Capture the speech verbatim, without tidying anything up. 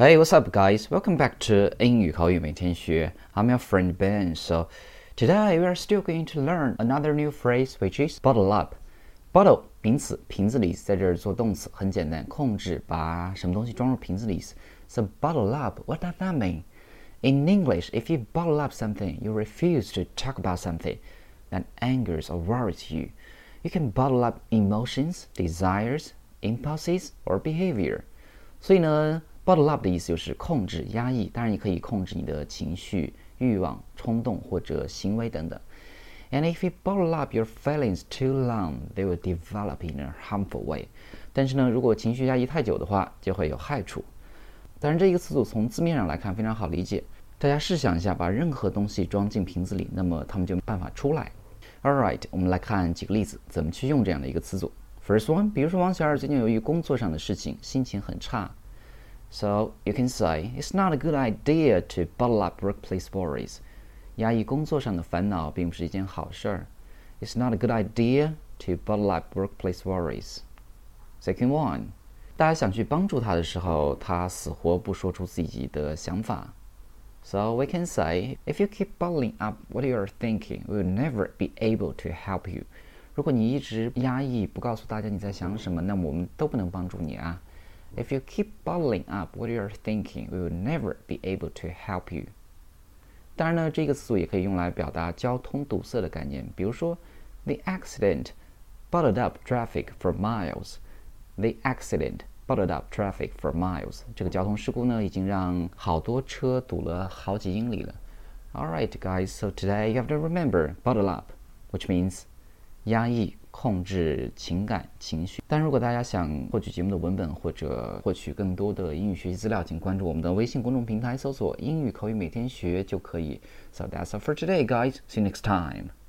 Hey, what's up, guys? Welcome back to 英语口语每天学 I'm your friend Ben. So today we are still going to learn another new phrase, which is bottle up. Bottle 名词，瓶子的意思，在这儿做动词，很简单，控制把什么东西装入瓶子的意思。So bottle up, what does that mean? In English, if you bottle up something, you refuse to talk about something that angers or worries you. You can bottle up emotions, desires, impulses, or behavior. 所以呢。Bottle up 的意思就是控制、压抑，当然你可以控制你的情绪、欲望、冲动或者行为等等。And if you bottle up your feelings too long, they will develop in a harmful way. 但是呢，如果情绪压抑太久的话，就会有害处。当然，这一个词组从字面上来看非常好理解。大家试想一下，把任何东西装进瓶子里，那么它们就没办法出来。All right， 我们来看几个例子，怎么去用这样的一个词组。First one， 比如说王小二最近由于工作上的事情，心情很差。So, you can say, it's not a good idea to bottle up workplace worries. 压抑工作上的烦恼并不是一件好事儿。It's not a good idea to bottle up workplace worries. Second one, 大家想去帮助他的时候，他死活不说出自己的想法。So, we can say, if you keep bottling up what you are thinking, we will never be able to help you. 如果你一直压抑，不告诉大家你在想什么，那么我们都不能帮助你啊。If you keep bottling up what you are thinking, we will never be able to help you. 当然呢，这个词组也可以用来表达交通堵塞的概念，比如说 ，The accident bottled up traffic for miles. The accident bottled up traffic for miles. 这个交通事故呢，已经让好多车堵了好几英里了。All right, guys. So today you have to remember bottle up, which means 压抑。控制情感情绪，但如果大家想获取节目的文本或者获取更多的英语学习资料，请关注我们的微信公众平台，搜索英语口语每天学就可以。So that's all for today, guys. See you next time.